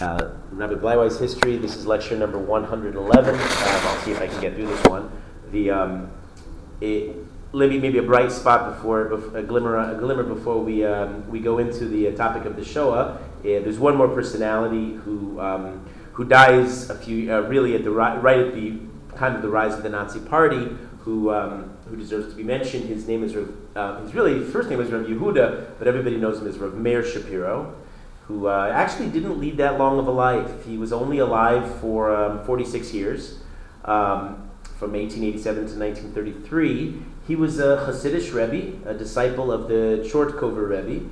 Rabbi Bleiweiss History. This is lecture number 111. I'll see if I can get through this one. Maybe a bright spot a glimmer before we go into the topic of the Shoah. There's one more personality who dies right at the time of the rise of the Nazi Party, who deserves to be mentioned. His name is his first name is Rav Yehuda, but everybody knows him as Rav Meir Shapiro, who actually didn't lead that long of a life. He was only alive for 46 years, from 1887 to 1933. He was a Hasidic Rebbe, a disciple of the Chortkover Rebbe,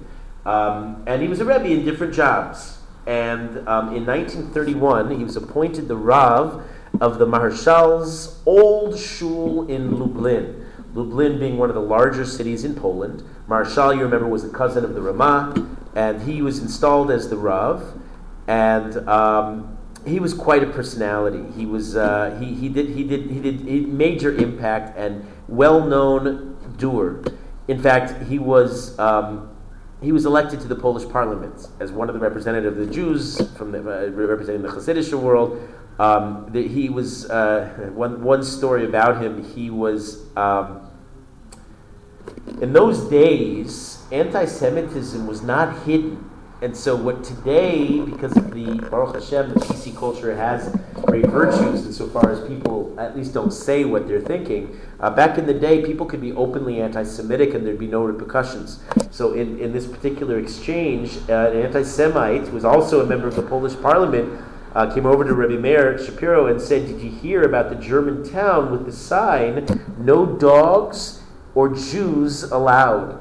and he was a Rebbe in different jobs. And in 1931, he was appointed the Rav of the Maharshal's old shul in Lublin. Lublin being one of the larger cities in Poland. Maharshal, you remember, was a cousin of the Ramah, and he was installed as the Rav, and he was quite a personality. He was he did a major impact and well-known doer. In fact, he was elected to the Polish Parliament as one of the representatives of the Jews from representing the Hasidic world. He was one story about him. He was in those days, anti-Semitism was not hidden. And so what today, because of the Baruch Hashem, the PC culture has great virtues insofar as people at least don't say what they're thinking. Back in the day, people could be openly anti-Semitic and there'd be no repercussions. So in this particular exchange, an anti-Semite who was also a member of the Polish parliament came over to Rabbi Meir Shapiro and said, "Did you hear about the German town with the sign, no dogs or Jews allowed?"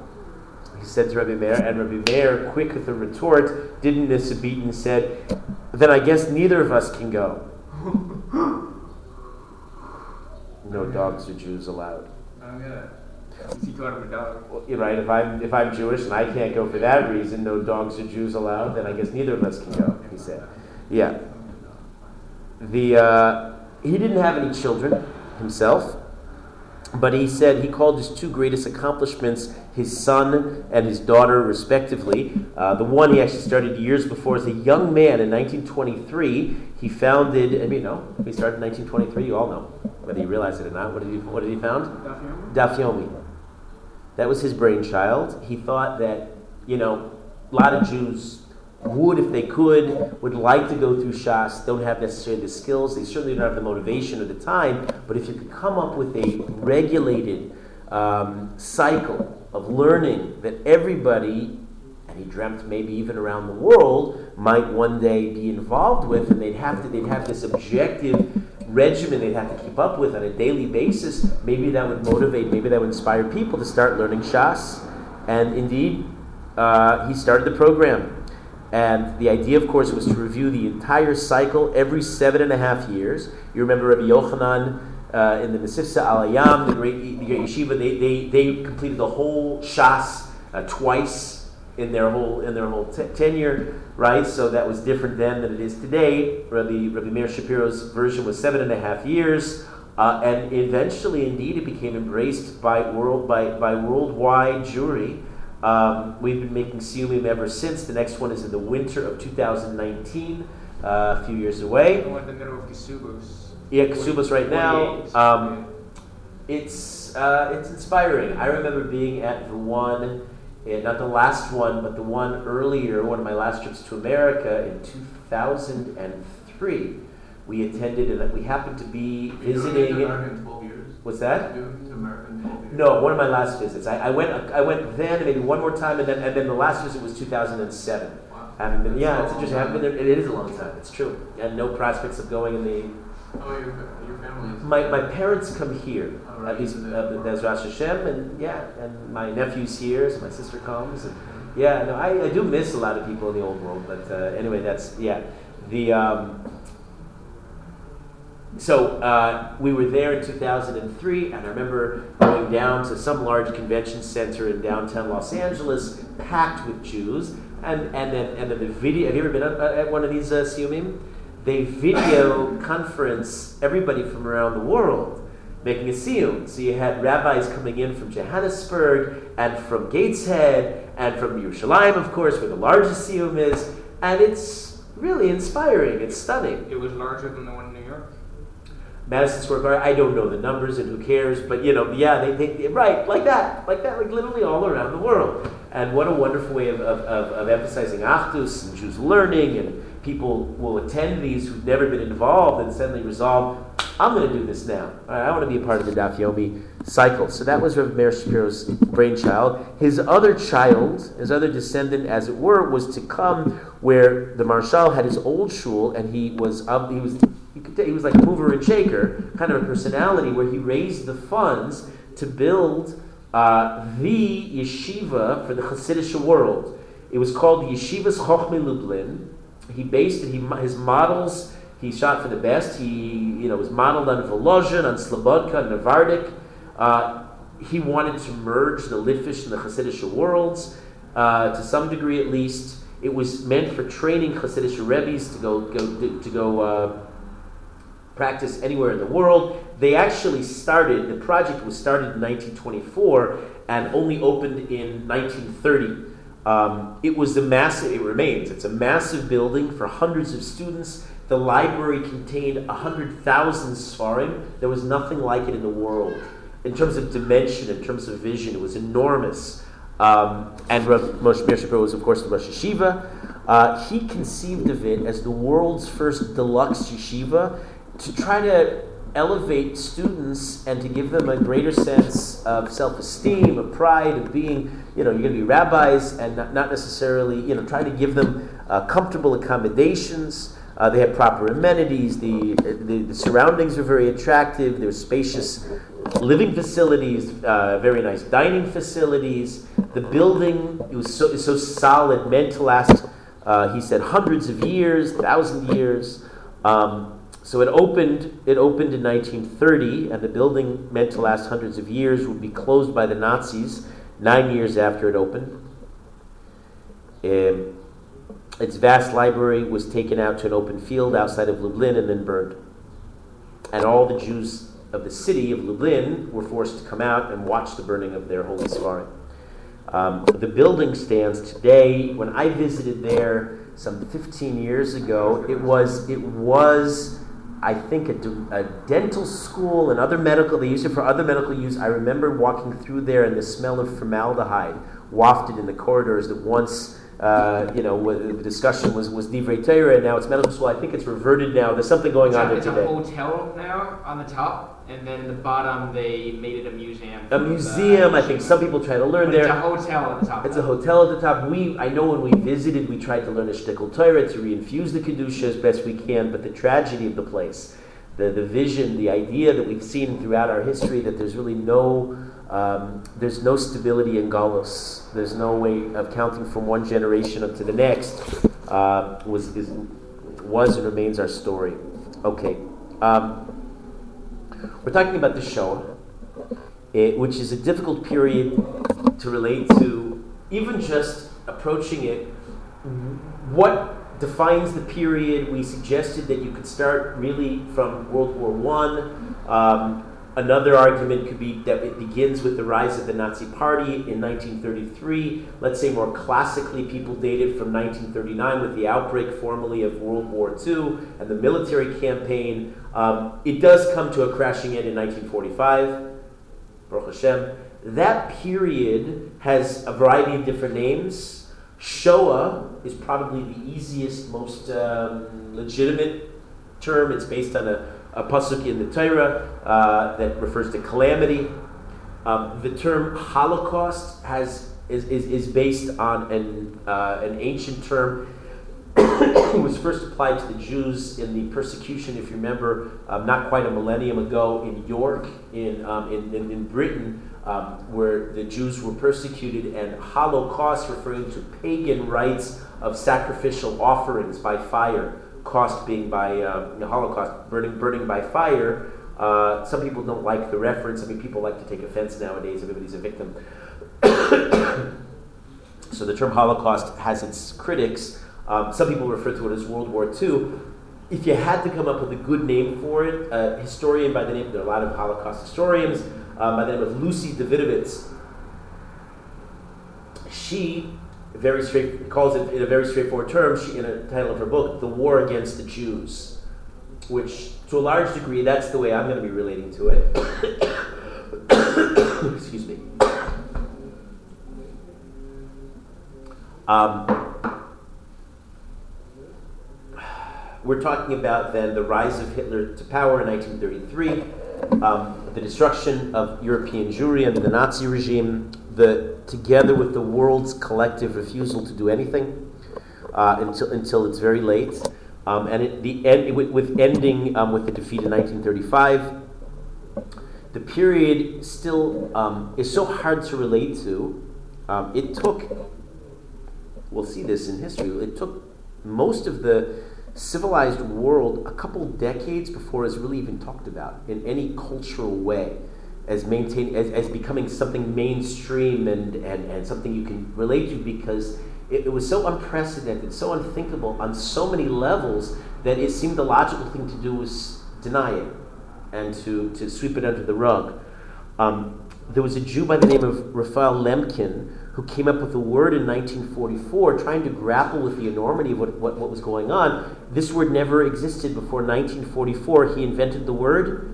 He said to Rabbi Meir, and Rabbi Meir, quick with a retort, didn't miss a beat and said, "Then I guess neither of us can go." No dogs or Jews allowed. I'm gonna. He called him a dog. Well, you're right. If I'm Jewish and I can't go for that reason, no dogs or Jews allowed, then I guess neither of us can go, he said. Yeah. He didn't have any children himself. But he said he called his two greatest accomplishments his son and his daughter, respectively. The one he actually started years before as a young man in 1923. He founded, he started in 1923, you all know, whether you realize it or not. What did he found? Daf Yomi. That was his brainchild. He thought that, a lot of Jews would like to go through Shas, don't have necessarily the skills, they certainly don't have the motivation or the time, but if you could come up with a regulated cycle of learning that everybody, and he dreamt maybe even around the world, might one day be involved with, and they'd have this objective regimen they'd have to keep up with on a daily basis, maybe that would motivate, maybe that would inspire people to start learning Shas. And indeed, he started the program. And the idea, of course, was to review the entire cycle every 7.5 years. You remember Rabbi Yochanan in the Nesifsa Alayam, the great yeshiva. They completed the whole Shas twice in their whole tenure, right? So that was different then than it is today. Rabbi Meir Shapiro's version was 7.5 years, and eventually, indeed, it became embraced by worldwide Jewry. We've been making siyumim ever since. The next one is in the winter of 2019, a few years away. The one in the middle of Kesubos. Yeah, Kesubos right now. It's inspiring. I remember being at the one, not the last one, but the one earlier, one of my last trips to America in 2003. We attended, and we happened to be visiting. What's that? No, one of my last visits. I went then, maybe one more time, and then the last visit was 2007. Wow. Haven't been. Yeah, it's interesting. Haven't been there. It is a long time. It's true. And no prospects of going in the. Oh, your family. My parents come here. Oh, right. At least there's Rosh Hashem, and my nephew's here, so my sister comes, and I do miss a lot of people in the old world, but anyway, that's So we were there in 2003, and I remember going down to some large convention center in downtown Los Angeles, packed with Jews. And then the video. Have you ever been at one of these siyumim? They video conference everybody from around the world making a siyum. So you had rabbis coming in from Johannesburg and from Gateshead and from Yerushalayim, of course, where the largest siyum is, and it's. really inspiring. It's stunning. It was larger than the one in New York. Madison Square Garden, I don't know the numbers and who cares, but you know, yeah, they right, like that, like literally all around the world. And what a wonderful way of emphasizing Achdus and Jews learning, and people will attend these who've never been involved and suddenly resolve, I'm going to do this now. All right, I want to be a part of the Daf Yomi cycle. So that was Rav Meir Shapiro's brainchild. His other child, his other descendant, as it were, was to come where the Maharshal had his old shul, and he was like mover and shaker, kind of a personality where he raised the funds to build the yeshiva for the Hasidic world. It was called the Yeshivas Chochmi Lublin. He based it, his models, he shot for the best. He was modeled on Volozhin, on Slobodka, on Navardic. He wanted to merge the Litvish and the Hasidic worlds, to some degree at least. It was meant for training Hasidic rebbes to go practice anywhere in the world. They actually started, the project was started in 1924 and only opened in 1930. It's a massive building for hundreds of students. The library contained 100,000 Sfarim. There was nothing like it in the world. In terms of dimension, in terms of vision, it was enormous. And Rav Meir Shapiro was, of course, the Rosh Yeshiva. He conceived of it as the world's first deluxe yeshiva, to try to elevate students and to give them a greater sense of self-esteem, of pride, of being, you're going to be rabbis and not necessarily, try to give them comfortable accommodations. They had proper amenities. The surroundings were very attractive. There were spacious living facilities, very nice dining facilities. The building, it was so solid, meant to last, he said, hundreds of years, 1,000 years. So it opened in 1930, and the building, meant to last hundreds of years, would be closed by the Nazis 9 years after it opened. Its vast library was taken out to an open field outside of Lublin and then burned. And all the Jews of the city of Lublin were forced to come out and watch the burning of their holy Sfarim. The building stands today. When I visited there some 15 years ago, it was I think a dental school and other medical, they used it for other medical use. I remember walking through there and the smell of formaldehyde wafted in the corridors that once, the discussion was Divrei Torah, and now it's medical school. I think it's reverted now. There's something going on there today. It's a hotel now on the top, and then the bottom they made it a museum. A museum, I think some people try to learn there. It's a hotel on the top. It's a hotel at the top. I know when we visited, we tried to learn a shtickle Torah to reinfuse the Kedusha as best we can, but the tragedy of the place, the vision, the idea that we've seen throughout our history that there's really there's no stability in Galus. There's no way of counting from one generation up to the next. Was and remains our story. Okay, we're talking about the Shoah, which is a difficult period to relate to. Even just approaching it, what defines the period? We suggested that you could start really from World War One. Another argument could be that it begins with the rise of the Nazi Party in 1933. Let's say more classically, people dated from 1939 with the outbreak formally of World War II and the military campaign. It does come to a crashing end in 1945, Baruch Hashem. That period has a variety of different names. Shoah is probably the easiest, most legitimate term. It's based on a pasuk in the Torah that refers to calamity. The term Holocaust is based on an ancient term. It was first applied to the Jews in the persecution, if you remember, not quite a millennium ago in York, in Britain, where the Jews were persecuted, and Holocaust referring to pagan rites of sacrificial offerings by fire. Cost being by the Holocaust, burning by fire. Some people don't like the reference. I mean, people like to take offense nowadays. Everybody's a victim. So the term Holocaust has its critics. Some people refer to it as World War II. If you had to come up with a good name for it, a historian by the name, there are a lot of Holocaust historians, by the name of Lucy Davidovitz. She calls it in a very straightforward term, in a title of her book, The War Against the Jews, which to a large degree, that's the way I'm going to be relating to it. Excuse me. We're talking about then the rise of Hitler to power in 1933, the destruction of European Jewry under the Nazi regime, together with the world's collective refusal to do anything until it's very late, and ending with the defeat in 1935. The period still is so hard to relate to. We'll see this in history. It took most of the civilized world a couple decades before it's really even talked about in any cultural way as becoming something mainstream and something you can relate to, because it was so unprecedented, so unthinkable on so many levels that it seemed the logical thing to do was deny it and to sweep it under the rug. There was a Jew by the name of Raphael Lemkin who came up with the word in 1944, trying to grapple with the enormity of what was going on. This word never existed before 1944. He invented the word?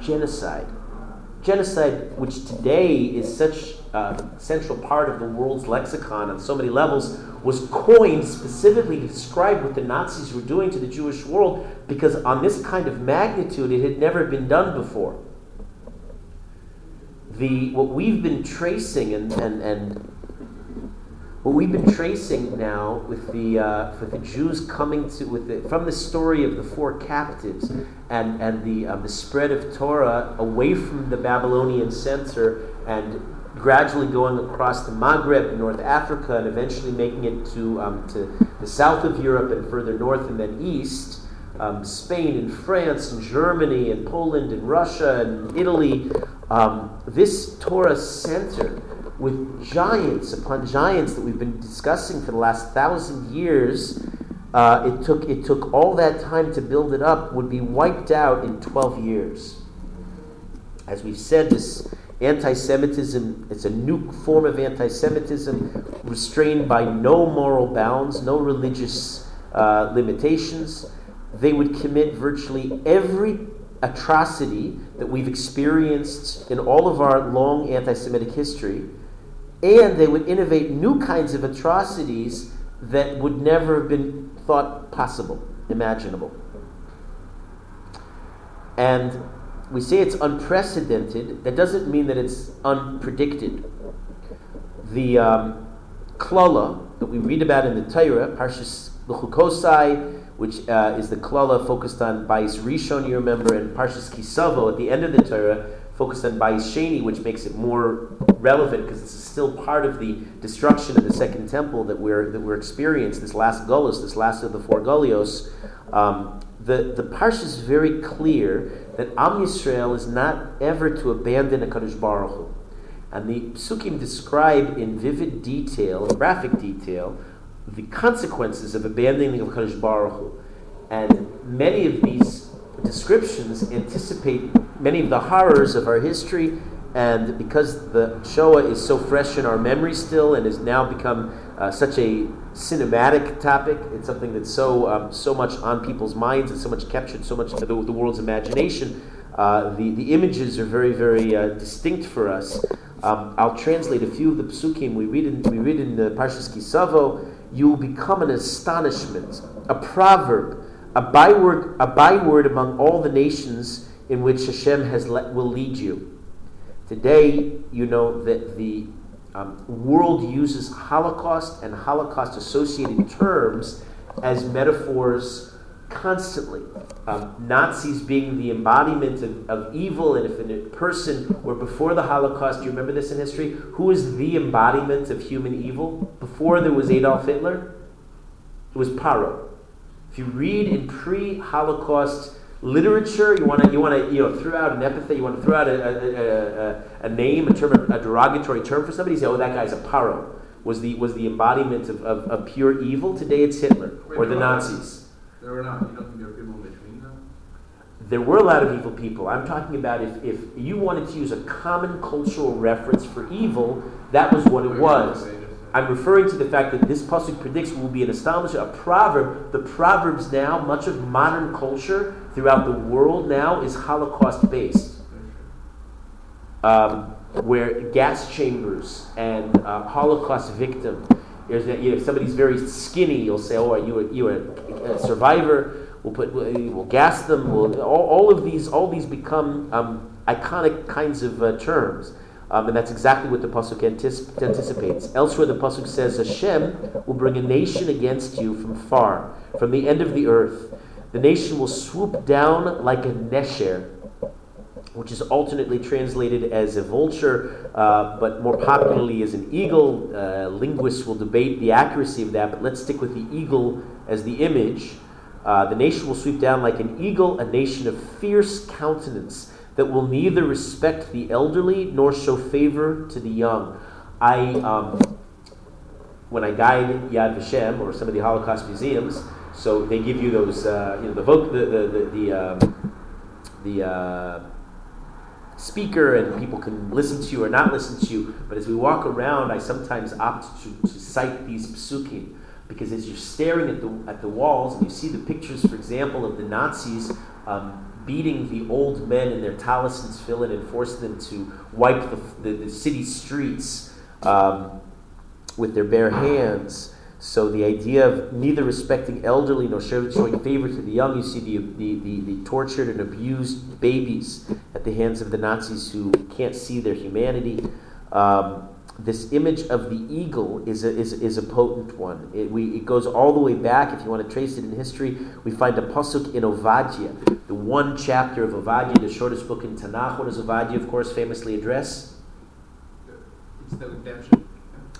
Genocide. Genocide, which today is such a central part of the world's lexicon on so many levels, was coined specifically to describe what the Nazis were doing to the Jewish world, because on this kind of magnitude, it had never been done before. What we've been tracing now with the Jews coming to from the story of the four captives and the spread of Torah away from the Babylonian center and gradually going across the Maghreb, North Africa, and eventually making it to the south of Europe and further north and then east. Spain and France and Germany and Poland and Russia and Italy, this Torah center with giants upon giants that we've been discussing for the last 1,000 years, it took all that time to build it up, would be wiped out in 12 years. As we've said, this anti-Semitism, it's a new form of anti-Semitism restrained by no moral bounds, no religious limitations. They would commit virtually every atrocity that we've experienced in all of our long anti-Semitic history, and they would innovate new kinds of atrocities that would never have been thought possible, imaginable. And we say it's unprecedented. That doesn't mean that it's unpredicted. The klala that we read about in the Torah, Parshas L'chukosai, which is the klala focused on Bayis Rishon, you remember, and Parshas Kisavo at the end of the Torah, focused on Bayis Sheni, which makes it more relevant because this is still part of the destruction of the Second Temple that we're experiencing, this last Golos, this last of the four Golios. The Parsha is very clear that Am Yisrael is not ever to abandon HaKadosh Baruch Hu. And the Psukim describe in vivid detail, graphic detail, the consequences of abandoning of HaKadosh Baruch Hu. And many of these descriptions anticipate many of the horrors of our history, and because the Shoah is so fresh in our memory still and has now become such a cinematic topic, it's something that's so much on people's minds and so much captured so much of the world's imagination, the images are very, very distinct for us. I'll translate a few of the psukim we read in the Parshas Kisavo. You will become an astonishment, a proverb, a byword among all the nations in which Hashem will lead you. Today, you know that the world uses Holocaust and Holocaust-associated terms as metaphors constantly. Nazis being the embodiment of evil, and if a person were before the Holocaust, do you remember this in history? Who was the embodiment of human evil? Before there was Adolf Hitler, it was Paro. If you read in pre-Holocaust literature, you want to throw out an epithet, you want to throw out a name, a term, a derogatory term for somebody, you say, oh, that guy's a Paro, was the embodiment of pure evil. Today it's Hitler. Wait, or the Nazis. There were not. You don't think there were people in between them? There were a lot of evil people. I'm talking about if you wanted to use a common cultural reference for evil, that was what it was. I'm referring to the fact that this pasuk predicts will be an established, a proverb. The proverbs now, much of modern culture throughout the world now is Holocaust-based, where gas chambers and Holocaust victim. There's that, you know, if somebody's very skinny, you'll say, "Oh, are you a survivor?" We'll gas them. All of these become iconic kinds of terms. And that's exactly what the pasuk anticipates. Elsewhere, the pasuk says, "Hashem will bring a nation against you from far, from the end of the earth. The nation will swoop down like a nesher," which is alternately translated as a vulture, but more popularly as an eagle. Linguists will debate the accuracy of that, but let's stick with the eagle as the image. The nation will sweep down like an eagle, a nation of fierce countenance that will neither respect the elderly nor show favor to the young. When I guide Yad Vashem or some of the Holocaust museums, so they give you those, speaker, and people can listen to you or not listen to you. But as we walk around, I sometimes opt to cite these psukim, because as you're staring at the walls and you see the pictures, for example, of the Nazis beating the old men in their tallis and tefillin and forcing them to wipe the city streets with their bare hands. So the idea of neither respecting elderly nor showing favor to the young, you see the tortured and abused babies at the hands of the Nazis who can't see their humanity. This image of the eagle is a potent one. It goes all the way back. If you want to trace it in history, we find a pasuk in Ovadia, the one chapter of Ovadia, the shortest book in Tanakh. What does Ovadia, of course, famously address? It's the redemption.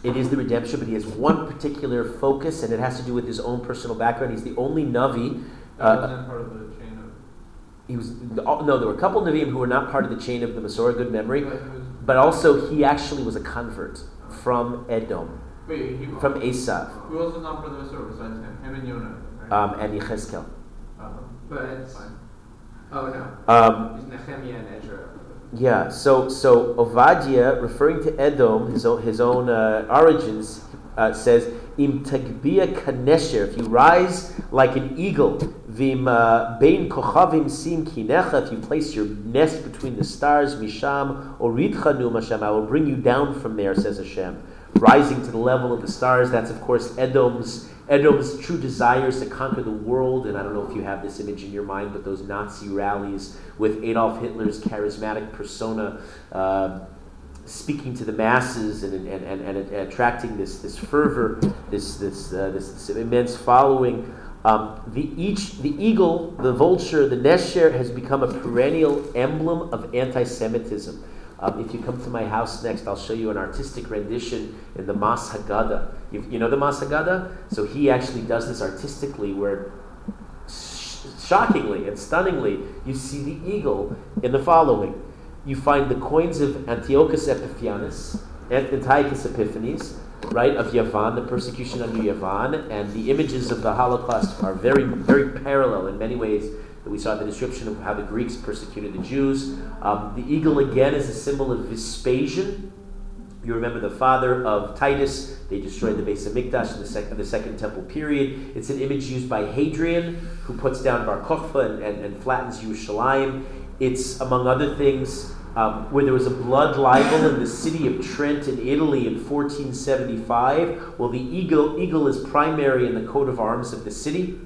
It is the redemption, but he has one particular focus, and it has to do with his own personal background. He's the only Navi. Wasn't part of the chain of... There were a couple of Naviim who were not part of the chain of the Masorah, good memory. But also, he actually was a convert from Edom. Wait, from Esav. Who was not part of the Masorah besides him? Him and Yonah, right? And Yechezkel. He's Nehemiah and Ezra. Yeah, so Ovadia, referring to Edom, his own origins, says, "Im tagbia kanesher," if you rise like an eagle, "vim bein kochavim sim kinecha," if you place your nest between the stars, "misham oridchanu Hashem," I will bring you down from there, says Hashem. Rising to the level of the stars, that's of course Edom's true desires to conquer the world. And I don't know if you have this image in your mind, but those Nazi rallies with Adolf Hitler's charismatic persona speaking to the masses and attracting this fervor, this immense following. The eagle, the vulture, the nesher has become a perennial emblem of anti-Semitism. If you come to my house next, I'll show you an artistic rendition in the Mas Haggadah. You know the Mas Haggadah? So he actually does this artistically, where shockingly and stunningly, you see the eagle in the following. You find the coins of Antiochus Epiphanes, right, of Yavon, the persecution under Yavon, and the images of the Holocaust are very, very parallel in many ways. We saw the description of how the Greeks persecuted the Jews. The eagle, again, is a symbol of Vespasian. You remember the father of Titus. They destroyed the Beis Hamikdash in the Second Temple period. It's an image used by Hadrian, who puts down Bar Kokhba and flattens Yerushalayim. It's, among other things, where there was a blood libel in the city of Trent in Italy in 1475. Well, the eagle is primary in the coat of arms of the city.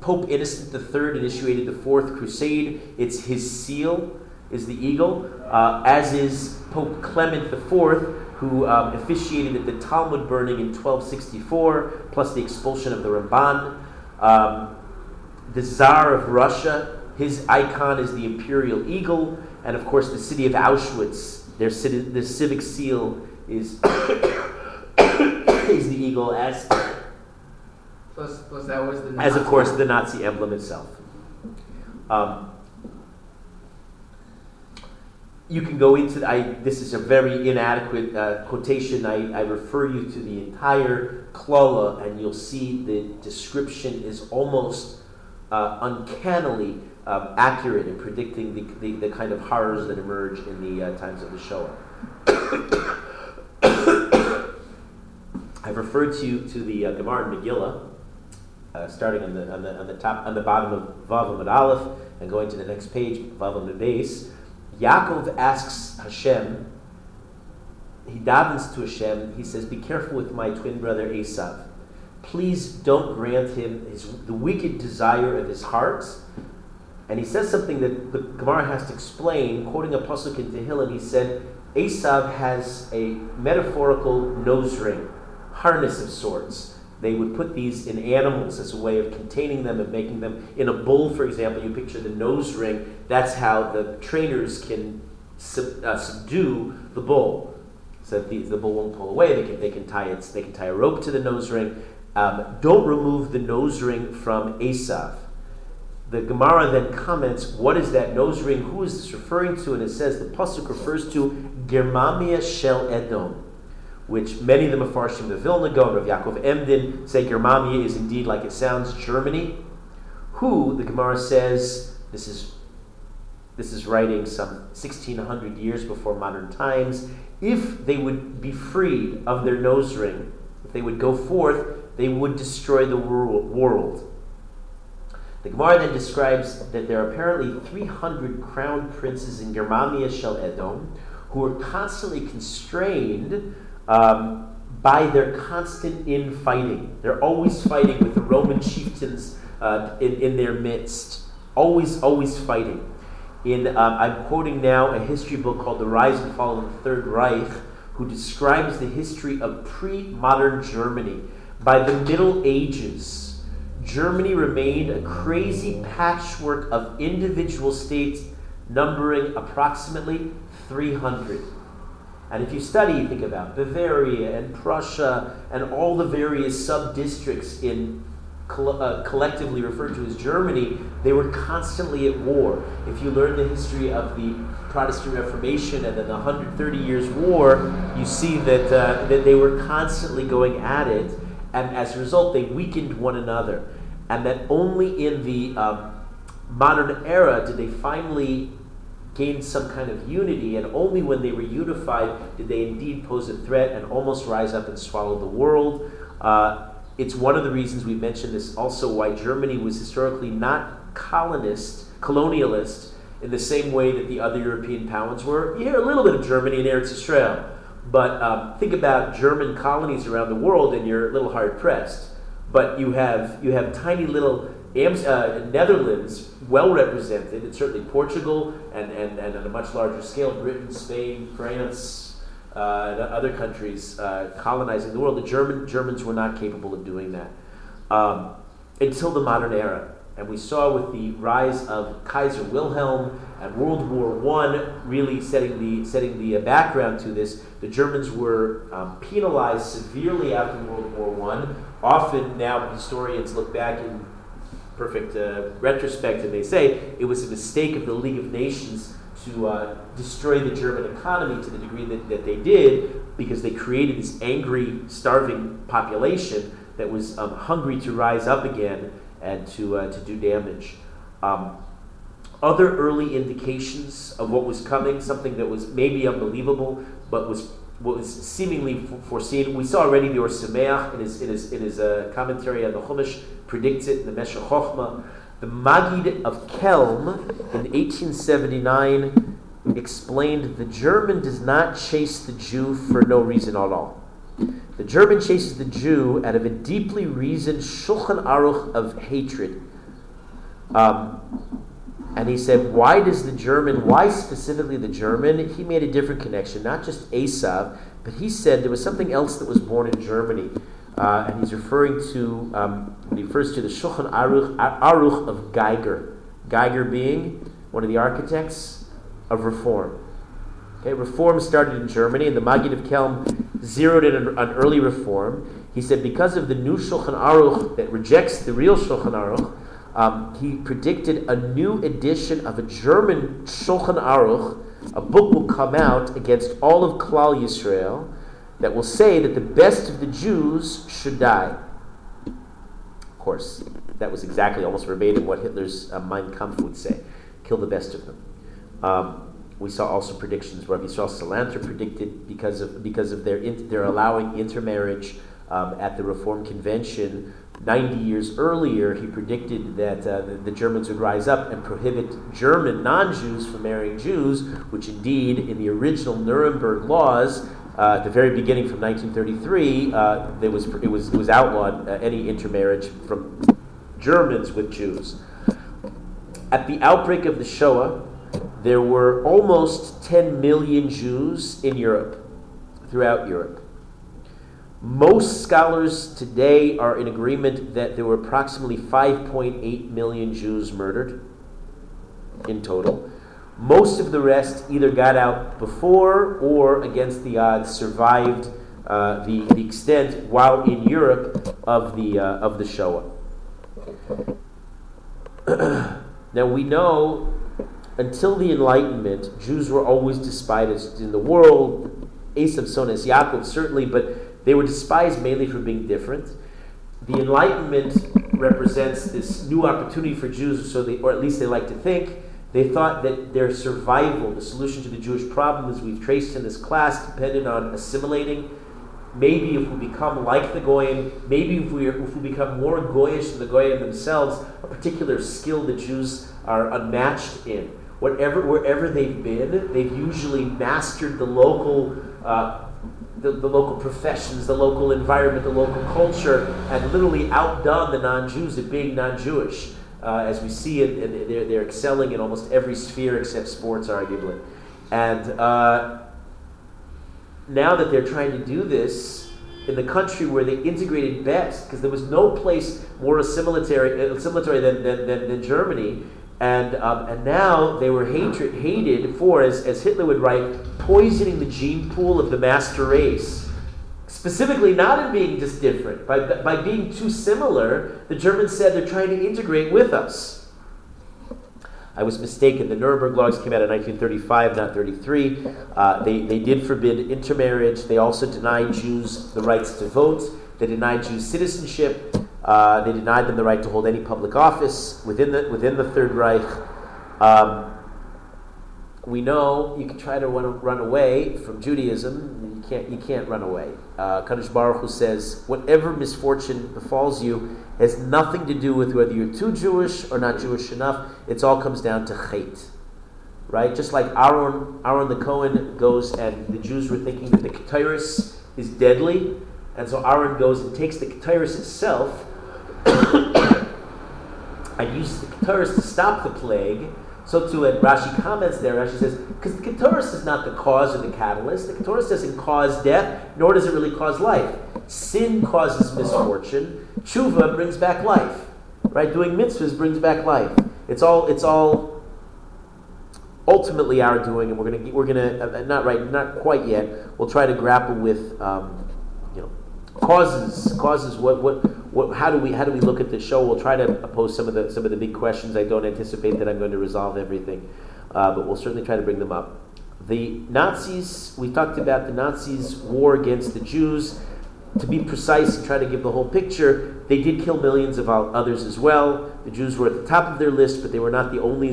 Pope Innocent the Third initiated the Fourth Crusade. It's his seal, is the eagle, as is Pope Clement the Fourth, who officiated at the Talmud burning in 1264, plus the expulsion of the Ramban. The Tsar of Russia, his icon is the imperial eagle, and of course the city of Auschwitz, their civic seal is is the eagle, as... Plus that was the Nazi, as of course the Nazi emblem itself. You can go into... this is a very inadequate quotation. I refer you to the entire klala, and you'll see the description is almost uncannily accurate in predicting the kind of horrors that emerge in the times of the Shoah. I've referred to the Gemara in Megillah, starting on the top, on the bottom of Vav Amud Aleph, and going to the next page, Vav Amud Beis. Yaakov asks Hashem. He davens to Hashem. He says, "Be careful with my twin brother Esav. Please don't grant him the wicked desire of his heart." And he says something that the Gemara has to explain, quoting a pasuk in Tehillim. He said, "Esav has a metaphorical nose ring, harness of sorts. They would put these in animals as a way of containing them and making them in a bull, for example. You picture the nose ring. That's how the trainers can subdue the bull, so that the bull won't pull away. They can tie a rope to the nose ring. Don't remove the nose ring from Esav." The Gemara then comments, what is that nose ring? Who is this referring to? And it says the pasuk refers to Germamia Shel Edom, which many of the Mefarshim, the Vilna Gaon, Rav Yaakov Emden, say Germamia is indeed, like it sounds, Germany. Who, the Gemara says, this is writing some 1,600 years before modern times, if they would be freed of their nose ring, if they would go forth, they would destroy the world. The Gemara then describes that there are apparently 300 crown princes in Germamia Shel Edom who are constantly constrained by their constant infighting. They're always fighting with the Roman chieftains in their midst. Always fighting. I'm quoting now a history book called The Rise and Fall of the Third Reich, who describes the history of pre-modern Germany. By the Middle Ages, Germany remained a crazy patchwork of individual states numbering approximately 300. And if you study, you think about Bavaria and Prussia and all the various sub-districts in collectively referred to as Germany, they were constantly at war. If you learn the history of the Protestant Reformation and then the 130 Years' War, you see that they were constantly going at it. And as a result, they weakened one another. And that only in the modern era did they finally gain some kind of unity, and only when they were unified did they indeed pose a threat and almost rise up and swallow the world. It's one of the reasons we mentioned this also, why Germany was historically not colonialist in the same way that the other European powers were. You hear a little bit of Germany in Eretz Yisrael. But think about German colonies around the world, and you're a little hard-pressed. But you have tiny little Netherlands well represented, and certainly Portugal, and on a much larger scale, Britain, Spain, France, and other countries colonizing the world. The Germans were not capable of doing that until the modern era. And we saw with the rise of Kaiser Wilhelm and World War I really setting the background to this, the Germans were penalized severely after World War I. Often now historians look back in perfect retrospect and they say it was a mistake of the League of Nations to destroy the German economy to the degree that they did, because they created this angry, starving population that was hungry to rise up again and to do damage. Other early indications of what was coming, something that was maybe unbelievable, but was seemingly foreseen. We saw already the Or Sameach in his commentary on the Chumash predicts it in the Meshech Chochma. The Magid of Kelm in 1879 explained the German does not chase the Jew for no reason at all. The German chases the Jew out of a deeply reasoned Shulchan Aruch of hatred. And he said, why specifically the German? He made a different connection, not just Esav, but he said there was something else that was born in Germany. And he's referring to, the Shulchan Aruch of Geiger. Geiger being one of the architects of reform. Okay, reform started in Germany, and the Magid of Kelm zeroed in on early reform. He said because of the new Shulchan Aruch that rejects the real Shulchan Aruch, he predicted a new edition of a German Shulchan Aruch. A book will come out against all of Klal Yisrael that will say that the best of the Jews should die. Of course, that was exactly, almost verbatim, what Hitler's Mein Kampf would say. Kill the best of them. We saw also predictions where Yisrael Salanter predicted because of their allowing intermarriage at the Reform Convention 90 years earlier, he predicted that the Germans would rise up and prohibit German non-Jews from marrying Jews, which indeed, in the original Nuremberg laws, at the very beginning from 1933, it was outlawed any intermarriage from Germans with Jews. At the outbreak of the Shoah, there were almost 10 million Jews in Europe, throughout Europe. Most scholars today are in agreement that there were approximately 5.8 million Jews murdered in total. Most of the rest either got out before or, against the odds, survived the extent, while in Europe, of the Shoah. Now we know, until the Enlightenment, Jews were always despised in the world, Esav Sones Yaakov certainly, but they were despised mainly for being different. The Enlightenment represents this new opportunity for Jews, or at least they like to think. They thought that their survival, the solution to the Jewish problem, as we've traced in this class, depended on assimilating. Maybe if we become like the Goyim, maybe if we become more Goyish than the Goyim themselves, a particular skill the Jews are unmatched in. Wherever they've been, they've usually mastered the local the local professions, the local environment, the local culture, and literally outdone the non-Jews at being non-Jewish. As we see, they're excelling in almost every sphere except sports, arguably. And now that they're trying to do this in the country where they integrated best, because there was no place more assimilatory than Germany, and now they were hated for, as Hitler would write, poisoning the gene pool of the master race. Specifically, not in being just different. By being too similar, the Germans said they're trying to integrate with us. I was mistaken. The Nuremberg laws came out in 1935, not 33. They did forbid intermarriage. They also denied Jews the rights to vote. They denied Jews citizenship. They denied them the right to hold any public office within the Third Reich. We know you can try to run away from Judaism. You can't run away. Kadosh Baruch Hu says, whatever misfortune befalls you has nothing to do with whether you're too Jewish or not Jewish enough. It all comes down to chait. Right? Just like Aaron the Cohen goes, and the Jews were thinking that the Ketores is deadly, and so Aaron goes and takes the Ketores itself and uses the Ketores to stop the plague. So too, and Rashi comments there, Rashi says, because the Ketores is not the cause or the catalyst. The Ketores doesn't cause death, nor does it really cause life. Sin causes misfortune. Tshuva brings back life. Right? Doing mitzvahs brings back life. It's all ultimately our doing, and we're gonna not quite yet. We'll try to grapple with causes. What, how do we look at the show? We'll try to pose some of the big questions. I don't anticipate that I'm going to resolve everything, but we'll certainly try to bring them up. The Nazis, we talked about the Nazis' war against the Jews. To be precise and try to give the whole picture, they did kill millions of others as well. The Jews were at the top of their list, but they were not the only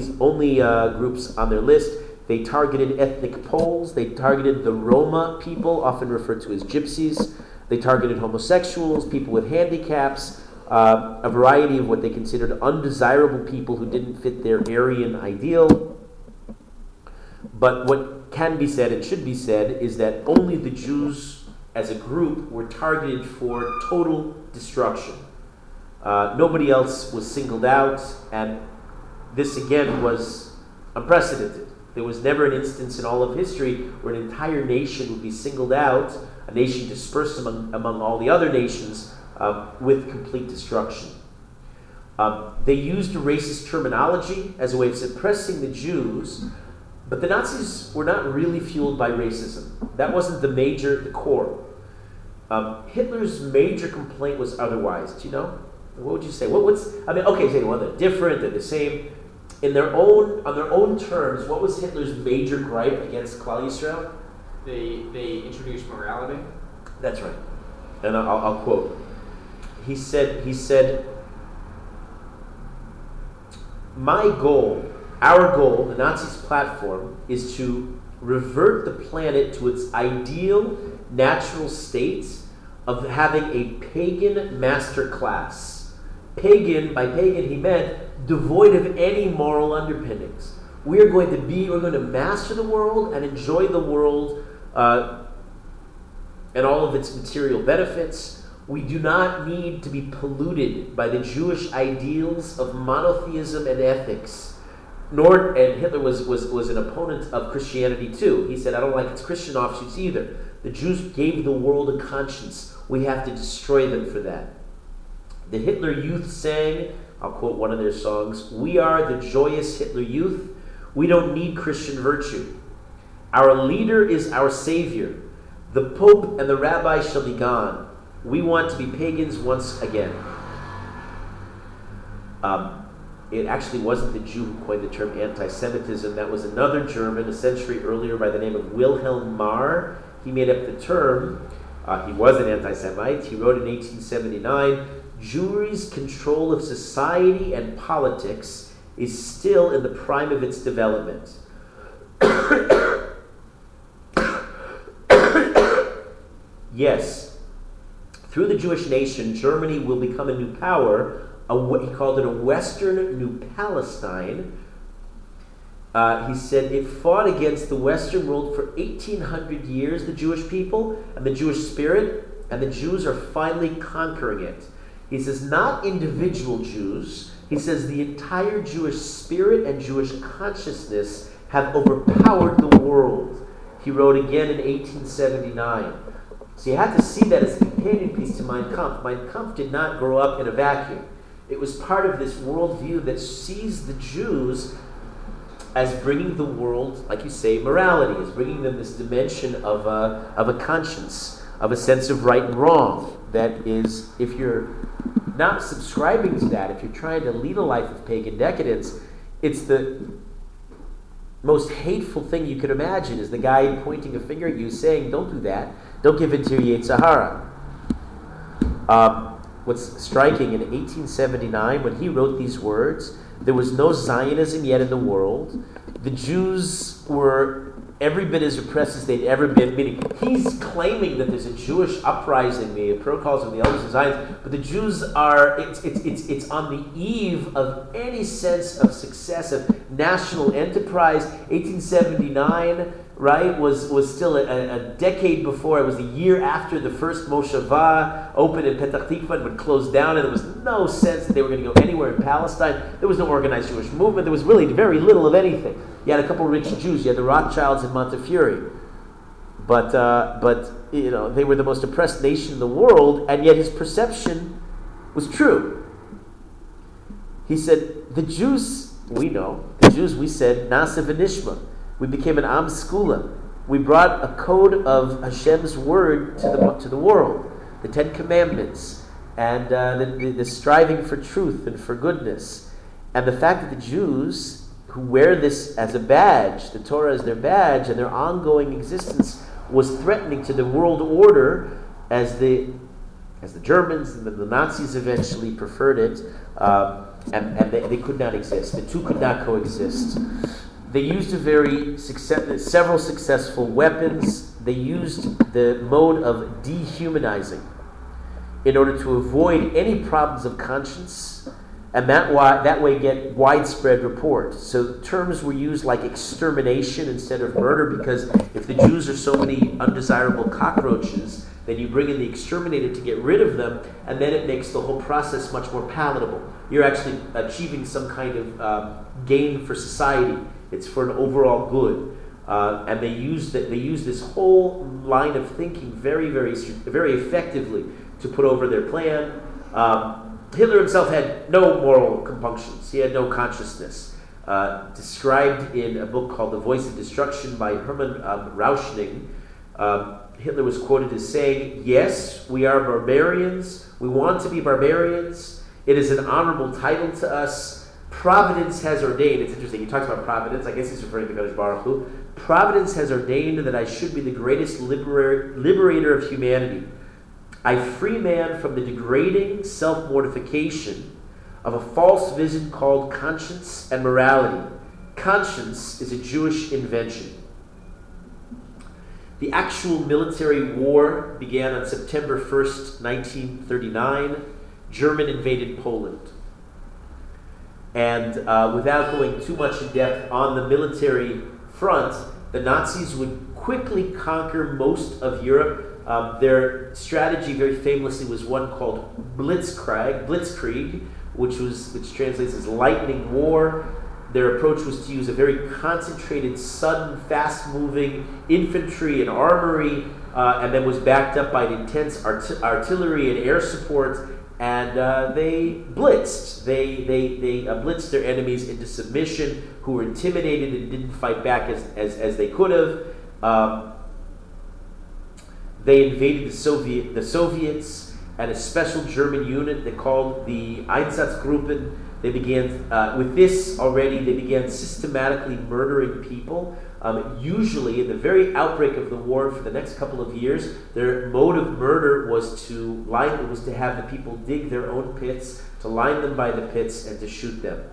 groups on their list. They targeted ethnic Poles. They targeted the Roma people, often referred to as gypsies. They targeted homosexuals, people with handicaps, a variety of what they considered undesirable people who didn't fit their Aryan ideal. But what can be said and should be said is that only the Jews as a group were targeted for total destruction. Nobody else was singled out, and this again was unprecedented. There was never an instance in all of history where an entire nation would be singled out, a nation dispersed among all the other nations, with complete destruction. They used racist terminology as a way of suppressing the Jews, but the Nazis were not really fueled by racism. That wasn't the core. Hitler's major complaint was otherwise. Do you know? What would you say? They're different, they're the same. On their own terms, what was Hitler's major gripe against Klal Yisrael? They introduced morality. That's right, and I'll quote. He said, our goal, the Nazis' platform, is to revert the planet to its ideal natural state of having a pagan master class. Pagan, by pagan, he meant devoid of any moral underpinnings. We're going to master the world and enjoy the world and all of its material benefits. We do not need to be polluted by the Jewish ideals of monotheism and ethics. And Hitler was an opponent of Christianity too. He said, I don't like its Christian offshoots either. The Jews gave the world a conscience. We have to destroy them for that. The Hitler Youth sang, I'll quote one of their songs, "We are the joyous Hitler Youth. We don't need Christian virtue. Our leader is our savior. The Pope and the rabbi shall be gone. We want to be pagans once again." It actually wasn't the Jew who coined the term anti-Semitism. That was another German a century earlier by the name of Wilhelm Marr. He made up the term. He was an anti-Semite. He wrote in 1879, "Jewry's control of society and politics is still in the prime of its development." Yes, through the Jewish nation, Germany will become a new power. He called it a Western New Palestine. He said it fought against the Western world for 1,800 years, the Jewish people and the Jewish spirit, and the Jews are finally conquering it. He says not individual Jews. He says the entire Jewish spirit and Jewish consciousness have overpowered the world. He wrote again in 1879. So you have to see that as a companion piece to Mein Kampf. Mein Kampf did not grow up in a vacuum. It was part of this worldview that sees the Jews as bringing the world, like you say, morality, as bringing them this dimension of a conscience, of a sense of right and wrong. That is, if you're not subscribing to that, if you're trying to lead a life of pagan decadence, it's the most hateful thing you could imagine, is the guy pointing a finger at you saying, don't do that, don't give in to your Yetzirah. What's striking, in 1879, when he wrote these words, there was no Zionism yet in the world. The Jews were every bit as oppressed as they'd ever been. Meaning, he's claiming that there's a Jewish uprising, the protocols of the elders of Zion, but the Jews are, it's on the eve of any sense of success, of national enterprise. 1879, right, was still a decade before. It was a year after the first Moshava opened in Petah Tikva and would close down, and there was no sense that they were going to go anywhere in Palestine. There was no organized Jewish movement. There was really very little of anything. You had a couple of rich Jews. You had the Rothschilds in Montefiore. But you know, they were the most oppressed nation in the world, and yet his perception was true. He said, the Jews, we said, Nasa v'nishma. We became an Am Skula. We brought a code of Hashem's word to the world, the Ten Commandments, and the striving for truth and for goodness. And the fact that the Jews, who wear this as a badge, the Torah as their badge, and their ongoing existence was threatening to the world order, as the Germans and the Nazis eventually preferred it, and they could not exist. The two could not coexist. They used several successful weapons. They used the mode of dehumanizing in order to avoid any problems of conscience, and that way get widespread report. So terms were used like extermination instead of murder, because if the Jews are so many undesirable cockroaches, then you bring in the exterminator to get rid of them, and then it makes the whole process much more palatable. You're actually achieving some kind of gain for society. It's for an overall good, and they use this whole line of thinking very, very, very effectively to put over their plan. Hitler himself had no moral compunctions; he had no consciousness. Described in a book called *The Voice of Destruction* by Hermann Rauschning, Hitler was quoted as saying, "Yes, we are barbarians. We want to be barbarians. It is an honorable title to us. Providence has ordained," it's interesting, he talks about providence, I guess he's referring to Kadosh Baruch Hu, "Providence has ordained that I should be the greatest liberator of humanity. I free man from the degrading self-mortification of a false vision called conscience and morality. Conscience is a Jewish invention." The actual military war began on September 1st, 1939. German invaded Poland. And without going too much in depth on the military front, the Nazis would quickly conquer most of Europe. Their strategy, very famously, was one called Blitzkrieg, which translates as lightning war. Their approach was to use a very concentrated, sudden, fast-moving infantry and armory, and then was backed up by intense artillery and air support. And they blitzed. They blitzed their enemies into submission, who were intimidated and didn't fight back as they could have. They invaded the Soviets, and a special German unit they called the Einsatzgruppen. They began with this already. They began systematically murdering people. Usually, in the very outbreak of the war, for the next couple of years, their mode of murder was to have the people dig their own pits, to line them by the pits, and to shoot them.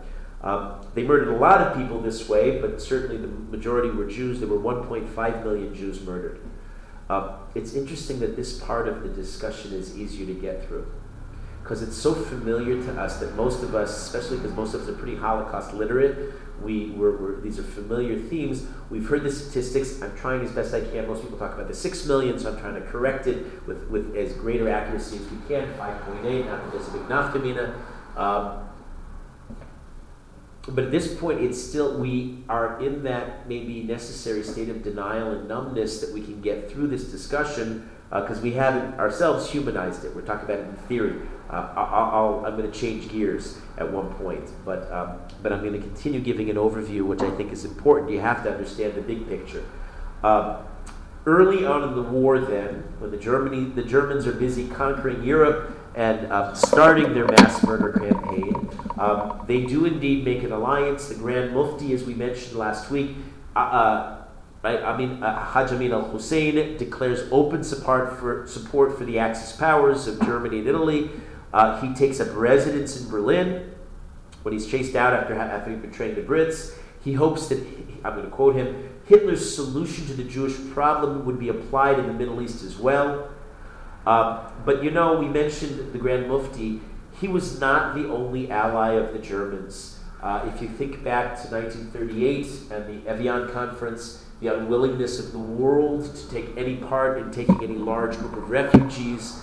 They murdered a lot of people this way, but certainly the majority were Jews. There were 1.5 million Jews murdered. It's interesting that this part of the discussion is easier to get through, because it's so familiar to us that most of us, especially because most of us are pretty Holocaust literate, these are familiar themes. We've heard the statistics. I'm trying as best I can. Most people talk about the 6 million, so I'm trying to correct it with as greater accuracy as we can, 5.8, not that there's a big nafkamina. But at this point, it's still, we are in that maybe necessary state of denial and numbness that we can get through this discussion, because we haven't ourselves humanized it. We're talking about it in theory. I'm going to change gears at one point, but I'm going to continue giving an overview, which I think is important. You have to understand the big picture. Early on in the war, then, when the Germans are busy conquering Europe and starting their mass murder campaign, they do indeed make an alliance. The Grand Mufti, as we mentioned last week, Haj Amin al-Hussein declares open support for the Axis powers of Germany and Italy. He takes up residence in Berlin. When he's chased out after he betrayed the Brits, he hopes that, I'm going to quote him, Hitler's solution to the Jewish problem would be applied in the Middle East as well. But we mentioned the Grand Mufti. He was not the only ally of the Germans. If you think back to 1938 and the Evian Conference, the unwillingness of the world to take any part in taking any large group of refugees,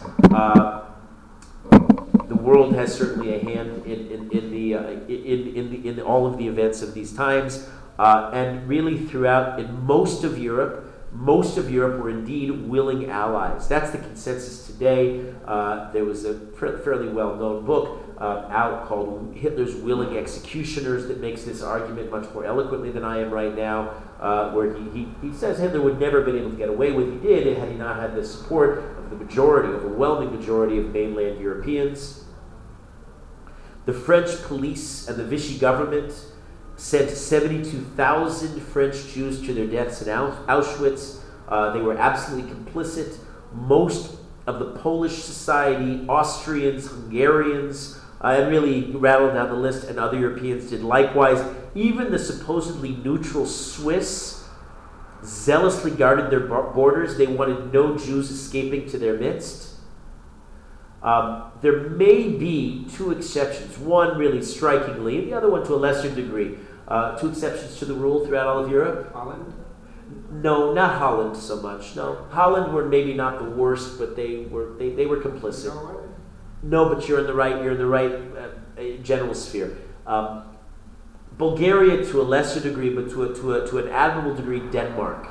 the world has certainly a hand in all of the events of these times, and really throughout in most of Europe were indeed willing allies. That's the consensus today. There was a fairly well-known book out called Hitler's Willing Executioners that makes this argument much more eloquently than I am right now, where he says Hitler would never have been able to get away with what he did had he not had the support of the overwhelming majority of mainland Europeans. The French police and the Vichy government sent 72,000 French Jews to their deaths in Auschwitz. They were absolutely complicit. Most of the Polish society, Austrians, Hungarians, and really rattled down the list, and other Europeans did likewise. Even the supposedly neutral Swiss zealously guarded their borders. They wanted no Jews escaping to their midst. There may be two exceptions, one really strikingly, and the other one to a lesser degree. Two exceptions to the rule throughout all of Europe. Holland? No, not Holland so much. No, Holland were maybe not the worst, but they were complicit. Norway? No, but you're in the right general sphere. Bulgaria to a lesser degree, but to an admirable degree, Denmark.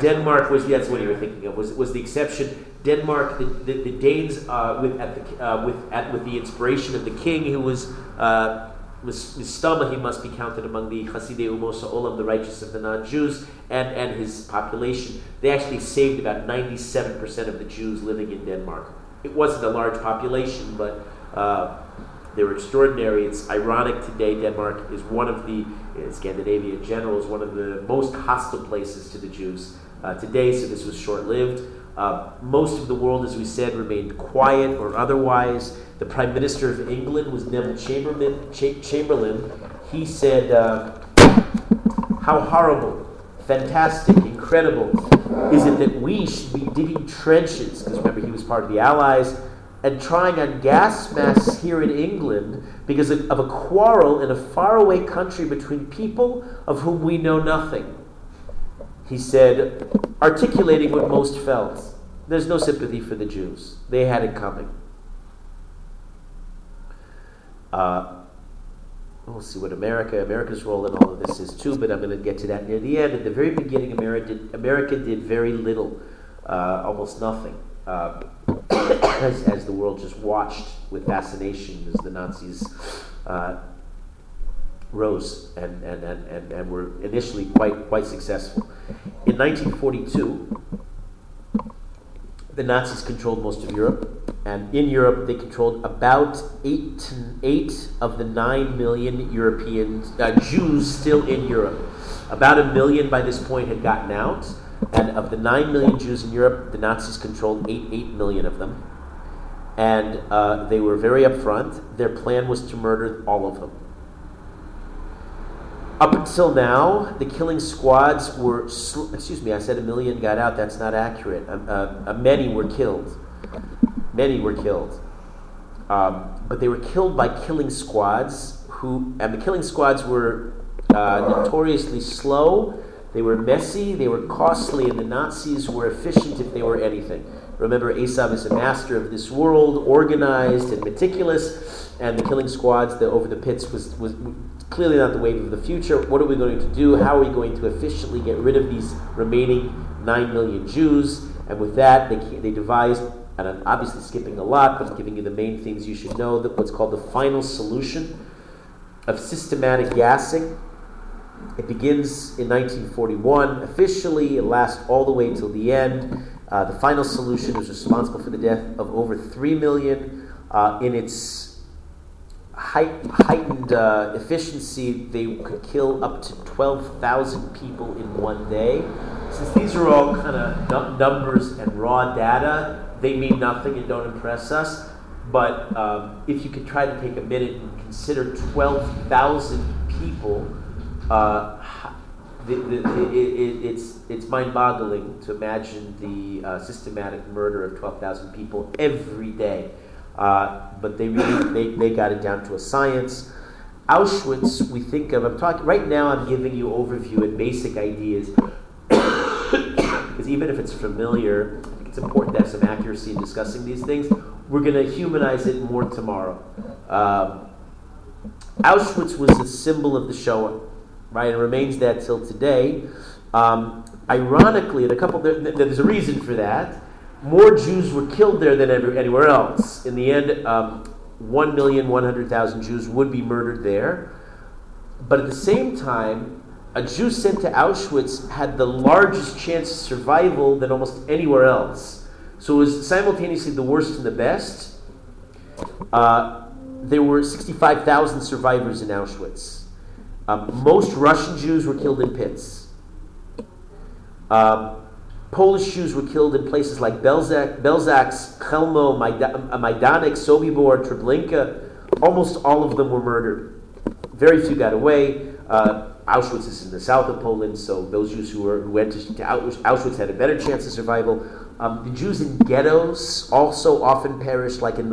Denmark was, that's what you were thinking of. Was the exception. Denmark, the Danes, with the inspiration of the king, who was Stama, he must be counted among the Chasidei Umosa Olam, the righteous of the non-Jews, and his population. They actually saved about 97% of the Jews living in Denmark. It wasn't a large population, but they were extraordinary. It's ironic today. Denmark is one of the, Scandinavia in general, is one of the most hostile places to the Jews today, so this was short-lived. Most of the world, as we said, remained quiet or otherwise. The Prime Minister of England was Neville Chamberlain. He said, how horrible, fantastic, incredible, Is it that we should be digging trenches, because remember he was part of the Allies, and trying on gas masks here in England because of a quarrel in a faraway country between people of whom we know nothing? He said, articulating what most felt, there's no sympathy for the Jews. They had it coming. We'll see what America's role in all of this is too, but I'm going to get to that near the end. At the very beginning, America did very little, almost nothing, as the world just watched with fascination as the Nazis rose and were initially quite successful. In 1942, the Nazis controlled most of Europe, and in Europe they controlled about 8 of the 9 million Jews still in Europe. About 1 million by this point had gotten out, and of the 9 million Jews in Europe, the Nazis controlled 8 million of them, and they were very upfront. Their plan was to murder all of them. Up until now, the killing squads were... Excuse me, I said 1 million got out. That's not accurate. Many were killed. But they were killed by killing squads who... And the killing squads were notoriously slow. They were messy. They were costly. And the Nazis were efficient if they were anything. Remember, Aesop is a master of this world, organized and meticulous. And the killing squads over the pits was clearly not the wave of the future. What are we going to do? How are we going to efficiently get rid of these remaining 9 million Jews? And with that, they devised, and I'm obviously skipping a lot, but I'm giving you the main things you should know, that what's called the final solution of systematic gassing. It begins in 1941. Officially, it lasts all the way till the end. The final solution is responsible for the death of over 3 million. In its heightened efficiency, they could kill up to 12,000 people in one day. Since these are all kind of numbers and raw data, they mean nothing and don't impress us. But if you could try to take a minute and consider 12,000 people, it's mind-boggling to imagine the systematic murder of 12,000 people every day. But they really they got it down to a science. Auschwitz, we think of. I'm giving you overview and basic ideas, because even if it's familiar, I think it's important to have some accuracy in discussing these things. We're going to humanize it more tomorrow. Auschwitz was a symbol of the Shoah, right? It remains that till today. Ironically, there's a reason for that. More Jews were killed there than anywhere else. In the end, 1,100,000 Jews would be murdered there. But at the same time, a Jew sent to Auschwitz had the largest chance of survival than almost anywhere else. So it was simultaneously the worst and the best. There were 65,000 survivors in Auschwitz. Most Russian Jews were killed in pits. Polish Jews were killed in places like Belzec, Chelmo, Majdanek, Sobibor, Treblinka. Almost all of them were murdered. Very few got away. Auschwitz is in the south of Poland, so those Jews who went to Auschwitz had a better chance of survival. The Jews in ghettos also often perished, like in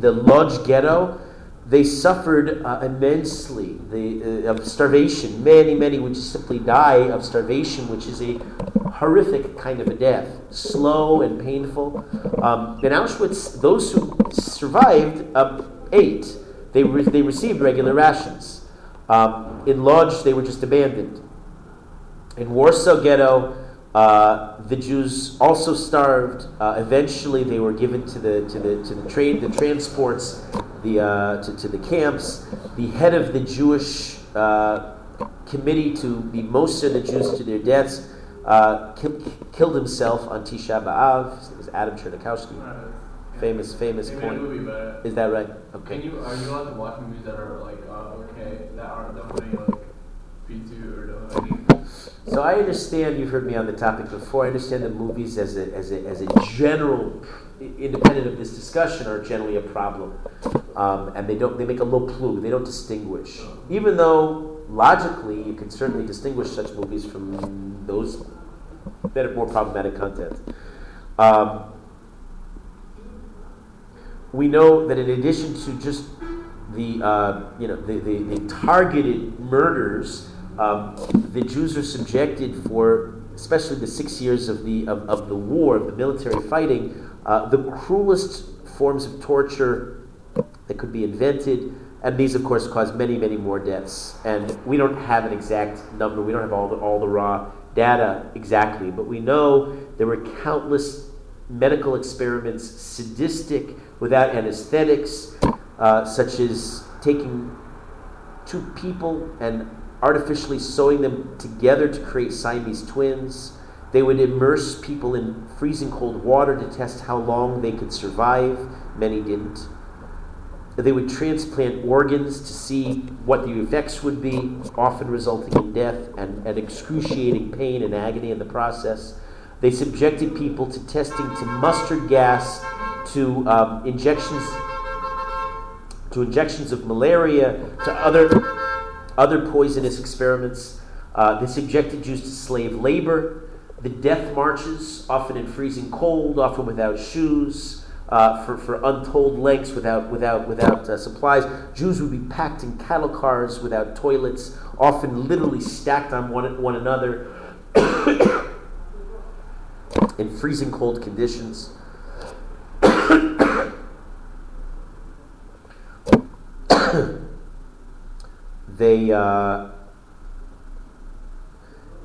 the Lodz ghetto. They suffered immensely of starvation. Many would just simply die of starvation, which is a horrific kind of a death, slow and painful. In Auschwitz, those who survived ate. They received regular rations. In Lodz, they were just abandoned. In Warsaw Ghetto, the Jews also starved. Eventually, they were given to the transports, to the camps. The head of the Jewish committee to be most of the Jews to their deaths killed himself on Tisha B'Av. His name is Adam Chernikowski. Famous point. Movie, but is that right? Okay. Are you allowed to watch movies that are like okay, that aren't definitely like P2 or don't? So I understand you've heard me on the topic before. I understand that movies, as a general, independent of this discussion, are generally a problem, and they make a low plume. They don't distinguish, even though logically you can certainly distinguish such movies from those that have more problematic content. We know that in addition to just the targeted murders, the Jews are subjected for, especially the 6 years of the war, of the military fighting, the cruelest forms of torture that could be invented, and these, of course, cause many, many more deaths. And we don't have an exact number. We don't have all the raw data exactly, but we know there were countless medical experiments, sadistic, without anesthetics, such as taking two people and artificially sewing them together to create Siamese twins. They would immerse people in freezing cold water to test how long they could survive. Many didn't. They would transplant organs to see what the effects would be, often resulting in death and excruciating pain and agony in the process. They subjected people to testing, to mustard gas, to injections of malaria, to other poisonous experiments. They subjected Jews to slave labor, the death marches, often in freezing cold, often without shoes, for untold lengths, without supplies. Jews would be packed in cattle cars without toilets, often literally stacked on one another in freezing cold conditions.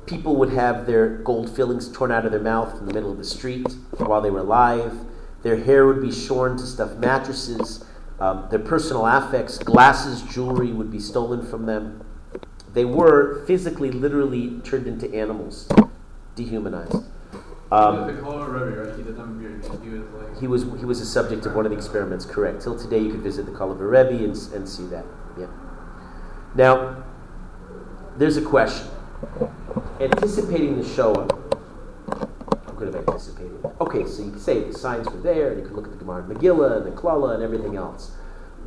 People would have their gold fillings torn out of their mouth in the middle of the street while they were alive. Their hair would be shorn to stuff mattresses. Their personal affects, glasses, jewelry would be stolen from them. They were physically, literally turned into animals, dehumanized. He was a subject of one of the experiments, correct. Till today, you could visit the Chortkover Rebbe and see that. Yeah. Now, there's a question. Anticipating the Shoah, I could have anticipated it. Okay, so you could say the signs were there, and you could look at the Gemara and Megillah and the Klala and everything else.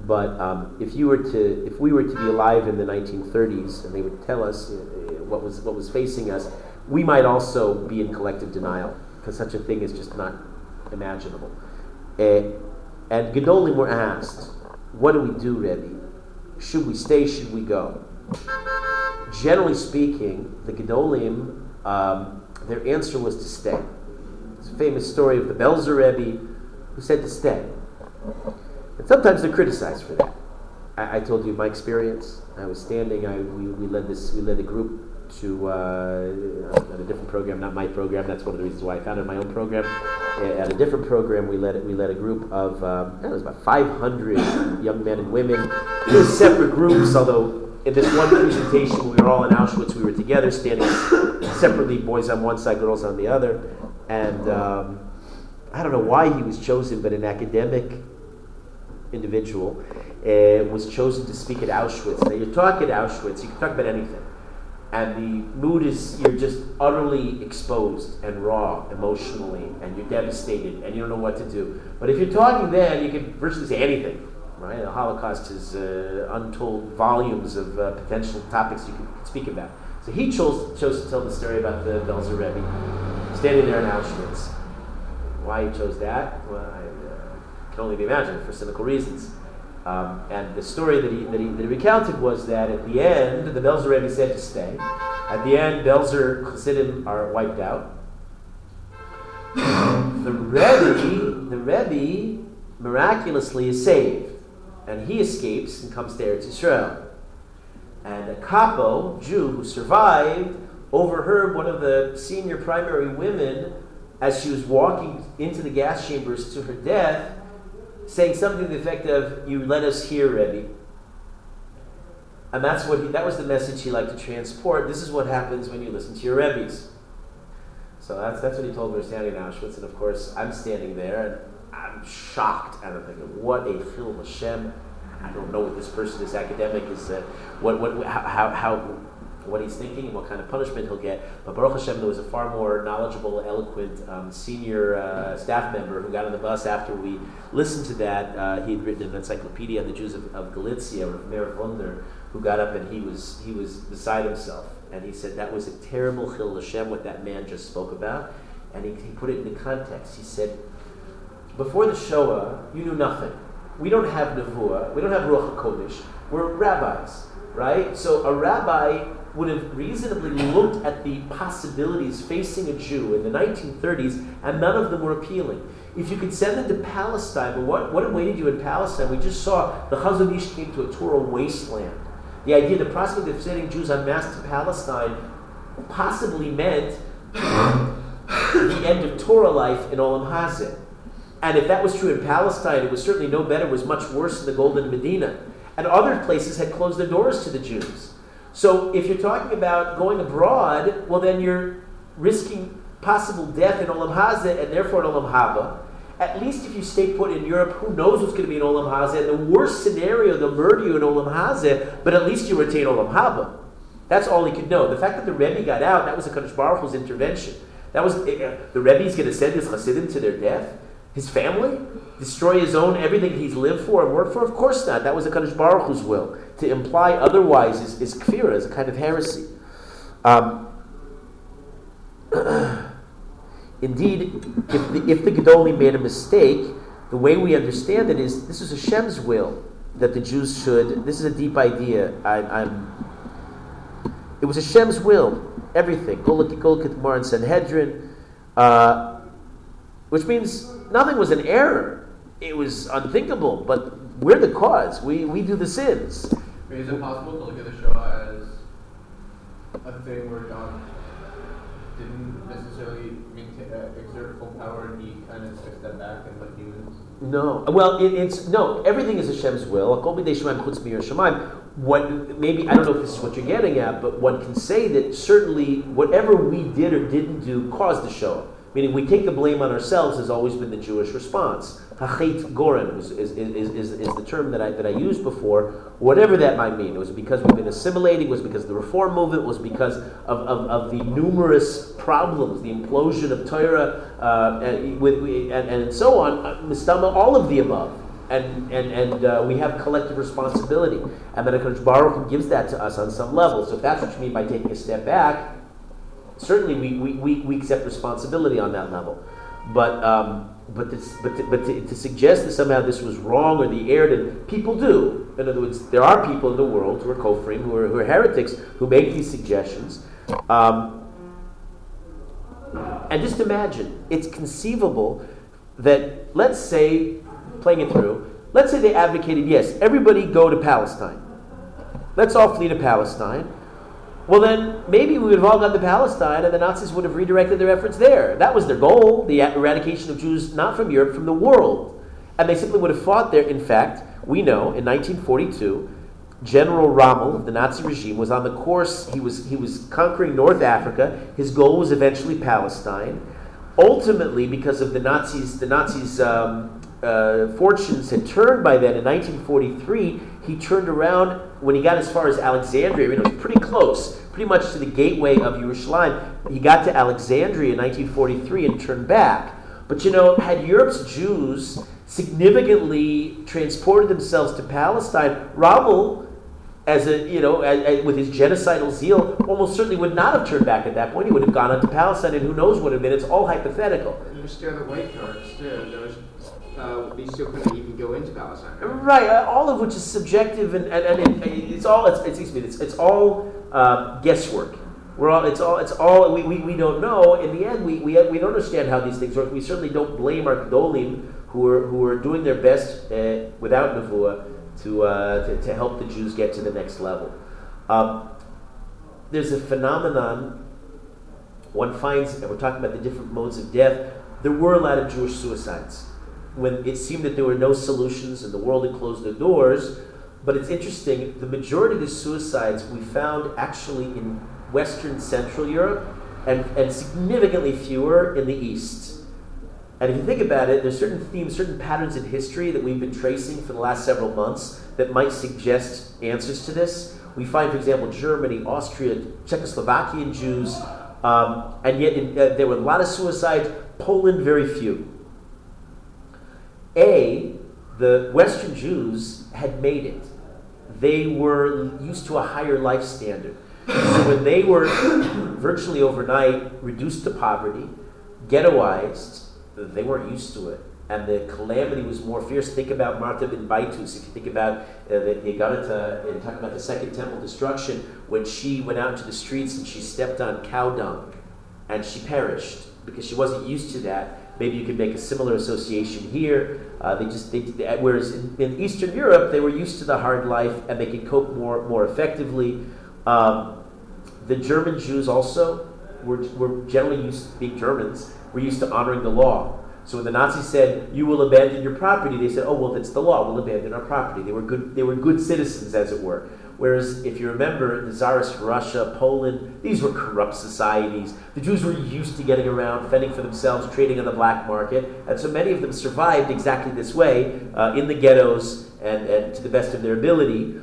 But if we were to be alive in the 1930s, and they would tell us what was facing us, we might also be in collective denial because such a thing is just not imaginable. And Gedolim were asked, "What do we do, Rebbe? Should we stay? Should we go?" Generally speaking, the Gedolim, their answer was to stay. It's a famous story of the Belzer Rebbe, who said to stay. And sometimes they're criticized for that. I told you my experience. I was standing. We led a group to at a different program, not my program. That's one of the reasons why I founded my own program. At a different program, we led a group of it was about 500 young men and women in separate groups. Although in this one presentation, when we were all in Auschwitz, we were together, standing separately, boys on one side, girls on the other. And I don't know why he was chosen, but an academic individual was chosen to speak at Auschwitz. Now, you talk at Auschwitz, you can talk about anything. And the mood is, you're just utterly exposed and raw emotionally, and you're devastated, and you don't know what to do. But if you're talking then, you can virtually say anything. Right? The Holocaust is untold volumes of potential topics you could speak about. So he chose to tell the story about the Belzer Rebbe standing there in Auschwitz. Why he chose that? Well, I can only be imagined, for cynical reasons. And the story that he recounted was that at the end, the Belzer Rebbe said to stay. At the end, Belzer Chassidim are wiped out. The Rebbe miraculously is saved. And he escapes and comes to Eretz Yisrael. And a capo, Jew, who survived, overheard one of the senior primary women as she was walking into the gas chambers to her death, saying something to the effect of, "You let us hear, Rebbe." And that's that was the message he liked to transport. This is what happens when you listen to your Rebbes. So that's what he told me. We're standing in Auschwitz, and of course, I'm standing there, and I'm shocked, and I'm thinking, what a chil Hashem! I don't know what this person, this academic, is, what he's thinking, and what kind of punishment he'll get. But Baruch Hashem, there was a far more knowledgeable, eloquent senior staff member who got on the bus after we listened to that. He had written an encyclopedia on the Jews of Galicia, Rav Meir who got up and he was beside himself. And he said, that was a terrible chil l'Shem, what that man just spoke about. And he put it into context. He said, before the Shoah, you knew nothing. We don't have Nevuah. We don't have Ruach HaKodesh. We're rabbis, right? So a rabbi would have reasonably looked at the possibilities facing a Jew in the 1930s, and none of them were appealing. If you could send them to Palestine, but what awaited you in Palestine? We just saw the Chazon Ish came to a Torah wasteland. The idea, the prospect of sending Jews en masse to Palestine possibly meant the end of Torah life in Olam Hazeh. And if that was true in Palestine, it was certainly no better, it was much worse in the Golden Medina. And other places had closed their doors to the Jews. So if you're talking about going abroad, well then you're risking possible death in Olam Hazeh and therefore in Olam Haba. At least if you stay put in Europe, who knows what's going to be in Olam Hazeh? And the worst scenario, they'll murder you in Olam Hazeh, but at least you retain Olam Haba. That's all he could know. The fact that the Rebbe got out, that was a Kadosh Baruch Hu's intervention. That was, the Rebbe's going to send his Hasidim to their death? His family? Destroy his own, everything he's lived for and worked for? Of course not. That was a Kadosh Baruch Hu's will. To imply otherwise is kfirah, is a kind of heresy. Indeed, if the Gedolim made a mistake, the way we understand it is this is Hashem's will that the Jews should. This is a deep idea. It was Hashem's will. Everything. Go look at the Gemara in Sanhedrin, which means nothing was an error. It was unthinkable, but we're the cause. We do the sins. Is it possible to look at the Shoah as a thing where God didn't necessarily exert full power, and he kind of took a step back and let humans? No. Well, it's everything is Hashem's will. Maybe, I don't know if this is what you're getting at, but one can say that certainly whatever we did or didn't do caused the Shoah. Meaning we take the blame on ourselves has always been the Jewish response. Hachet goren is the term that I used before, whatever that might mean. It was because we've been assimilating, it was because of the reform movement, it was because of the numerous problems, the implosion of Torah, and so on, mistama, all of the above. And we have collective responsibility. And then HaKadosh Baruch Hu gives that to us on some level. So if that's what you mean by taking a step back, certainly, we accept responsibility on that level, but to suggest that somehow this was wrong or the error, and people do. In other words, there are people in the world who are kofrim, who are heretics, who make these suggestions. And just imagine, it's conceivable that let's say they advocated, yes, everybody go to Palestine. Let's all flee to Palestine. Well then, maybe we would have all gone to Palestine and the Nazis would have redirected their efforts there. That was their goal, the eradication of Jews, not from Europe, from the world. And they simply would have fought there. In fact, we know, in 1942, General Rommel of the Nazi regime was on the course, he was conquering North Africa, his goal was eventually Palestine. Ultimately, because of the Nazis' fortunes had turned by then, in 1943, he turned around when he got as far as Alexandria. I mean, it was pretty close, pretty much to the gateway of Yerushalayim. He got to Alexandria in 1943 and turned back. But you know, had Europe's Jews significantly transported themselves to Palestine, Rommel, with his genocidal zeal, almost certainly would not have turned back at that point. He would have gone on to Palestine, and who knows what would have been. It's all hypothetical. And there's still the white cards, too. They still couldn't even go into Palestine. Right, all of which is subjective, and it's all guesswork. We don't know. In the end, we don't understand how these things work. We certainly don't blame our Gedolim who are doing their best without Nevuah to help the Jews get to the next level. There's a phenomenon one finds, and we're talking about the different modes of death. There were a lot of Jewish suicides when it seemed that there were no solutions and the world had closed their doors. But it's interesting, the majority of the suicides we found actually in Western Central Europe and significantly fewer in the East. And if you think about it, there's certain themes, certain patterns in history that we've been tracing for the last several months that might suggest answers to this. We find, for example, Germany, Austria, Czechoslovakian Jews, and yet there were a lot of suicides. Poland, very few. The Western Jews had made it. they were used to a higher life standard. So when they were virtually overnight reduced to poverty, ghettoized, they weren't used to it. And the calamity was more fierce. Think about Martha bin Baitus. If you think about the Gadita and talk about the Second Temple destruction, when she went out into the streets and she stepped on cow dung and she perished because she wasn't used to that. Maybe you could make a similar association here. Whereas in Eastern Europe, they were used to the hard life and they could cope more effectively. The German Jews also were generally used to being Germans, were used to honoring the law. So when the Nazis said, "You will abandon your property," they said, "Oh, well, that's the law. We'll abandon our property." They were good citizens, as it were. Whereas, if you remember, the Tsarist Russia, Poland, these were corrupt societies. The Jews were used to getting around, fending for themselves, trading on the black market. And so many of them survived exactly this way, in the ghettos and to the best of their ability.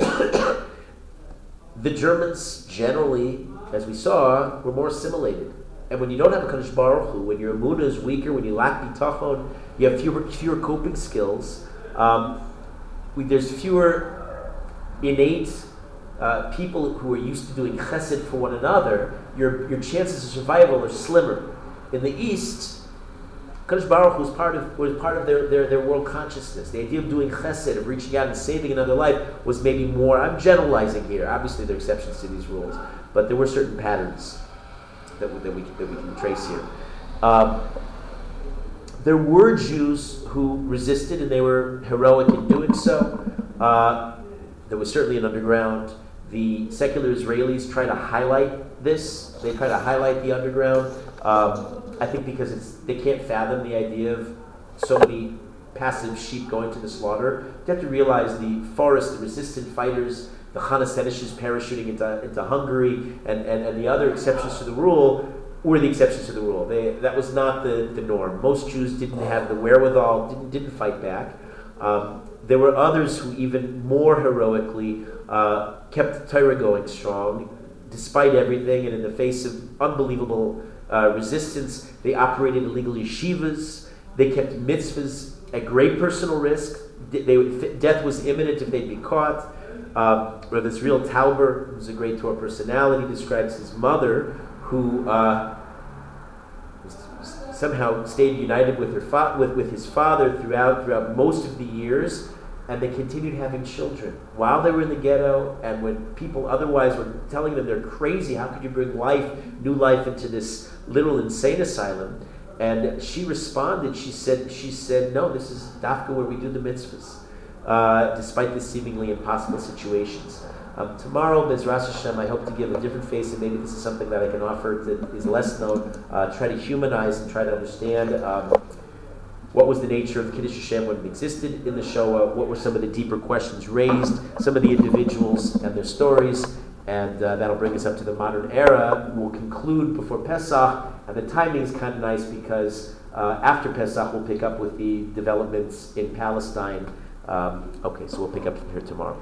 The Germans generally, as we saw, were more assimilated. And when you don't have a Kadosh Baruch Hu, when your Emunah is weaker, when you lack bitachon, you have fewer coping skills. There's fewer innate people who are used to doing chesed for one another. Your chances of survival are slimmer. In the East, Kadosh Baruch Hu was part of their world consciousness. The idea of doing chesed, of reaching out and saving another life, was maybe more. I'm generalizing here. Obviously, there are exceptions to these rules, but there were certain patterns that we can trace here. There were Jews who resisted, and they were heroic in doing so. There was certainly an underground. The secular Israelis try to highlight this. They try to highlight the underground. I think because they can't fathom the idea of so many passive sheep going to the slaughter. You have to realize the forest, the resistant fighters, the Hanesedishes parachuting into Hungary, and the other exceptions to the rule were the exceptions to the rule. That was not the norm. Most Jews didn't have the wherewithal, didn't fight back. There were others who even more heroically kept the Torah going strong, despite everything, and in the face of unbelievable resistance. They operated illegal yeshivas. They kept mitzvahs at great personal risk. Death was imminent if they'd be caught. Rav Israel Tauber, who's a great Torah personality, describes his mother, who somehow stayed united with his father throughout most of the years, and they continued having children while they were in the ghetto, and when people otherwise were telling them they're crazy, how could you bring new life into this literal insane asylum? And she responded, she said, "No, this is Dafka where we do the mitzvahs." Despite the seemingly impossible situations. Tomorrow, Bezras Hashem, I hope to give a different face, and maybe this is something that I can offer that is less known, try to humanize and try to understand what was the nature of Kiddush Hashem when it existed in the Shoah, what were some of the deeper questions raised, some of the individuals and their stories, and that'll bring us up to the modern era. We'll conclude before Pesach, and the timing is kind of nice because after Pesach we'll pick up with the developments in Palestine. Okay, so we'll pick up from here tomorrow.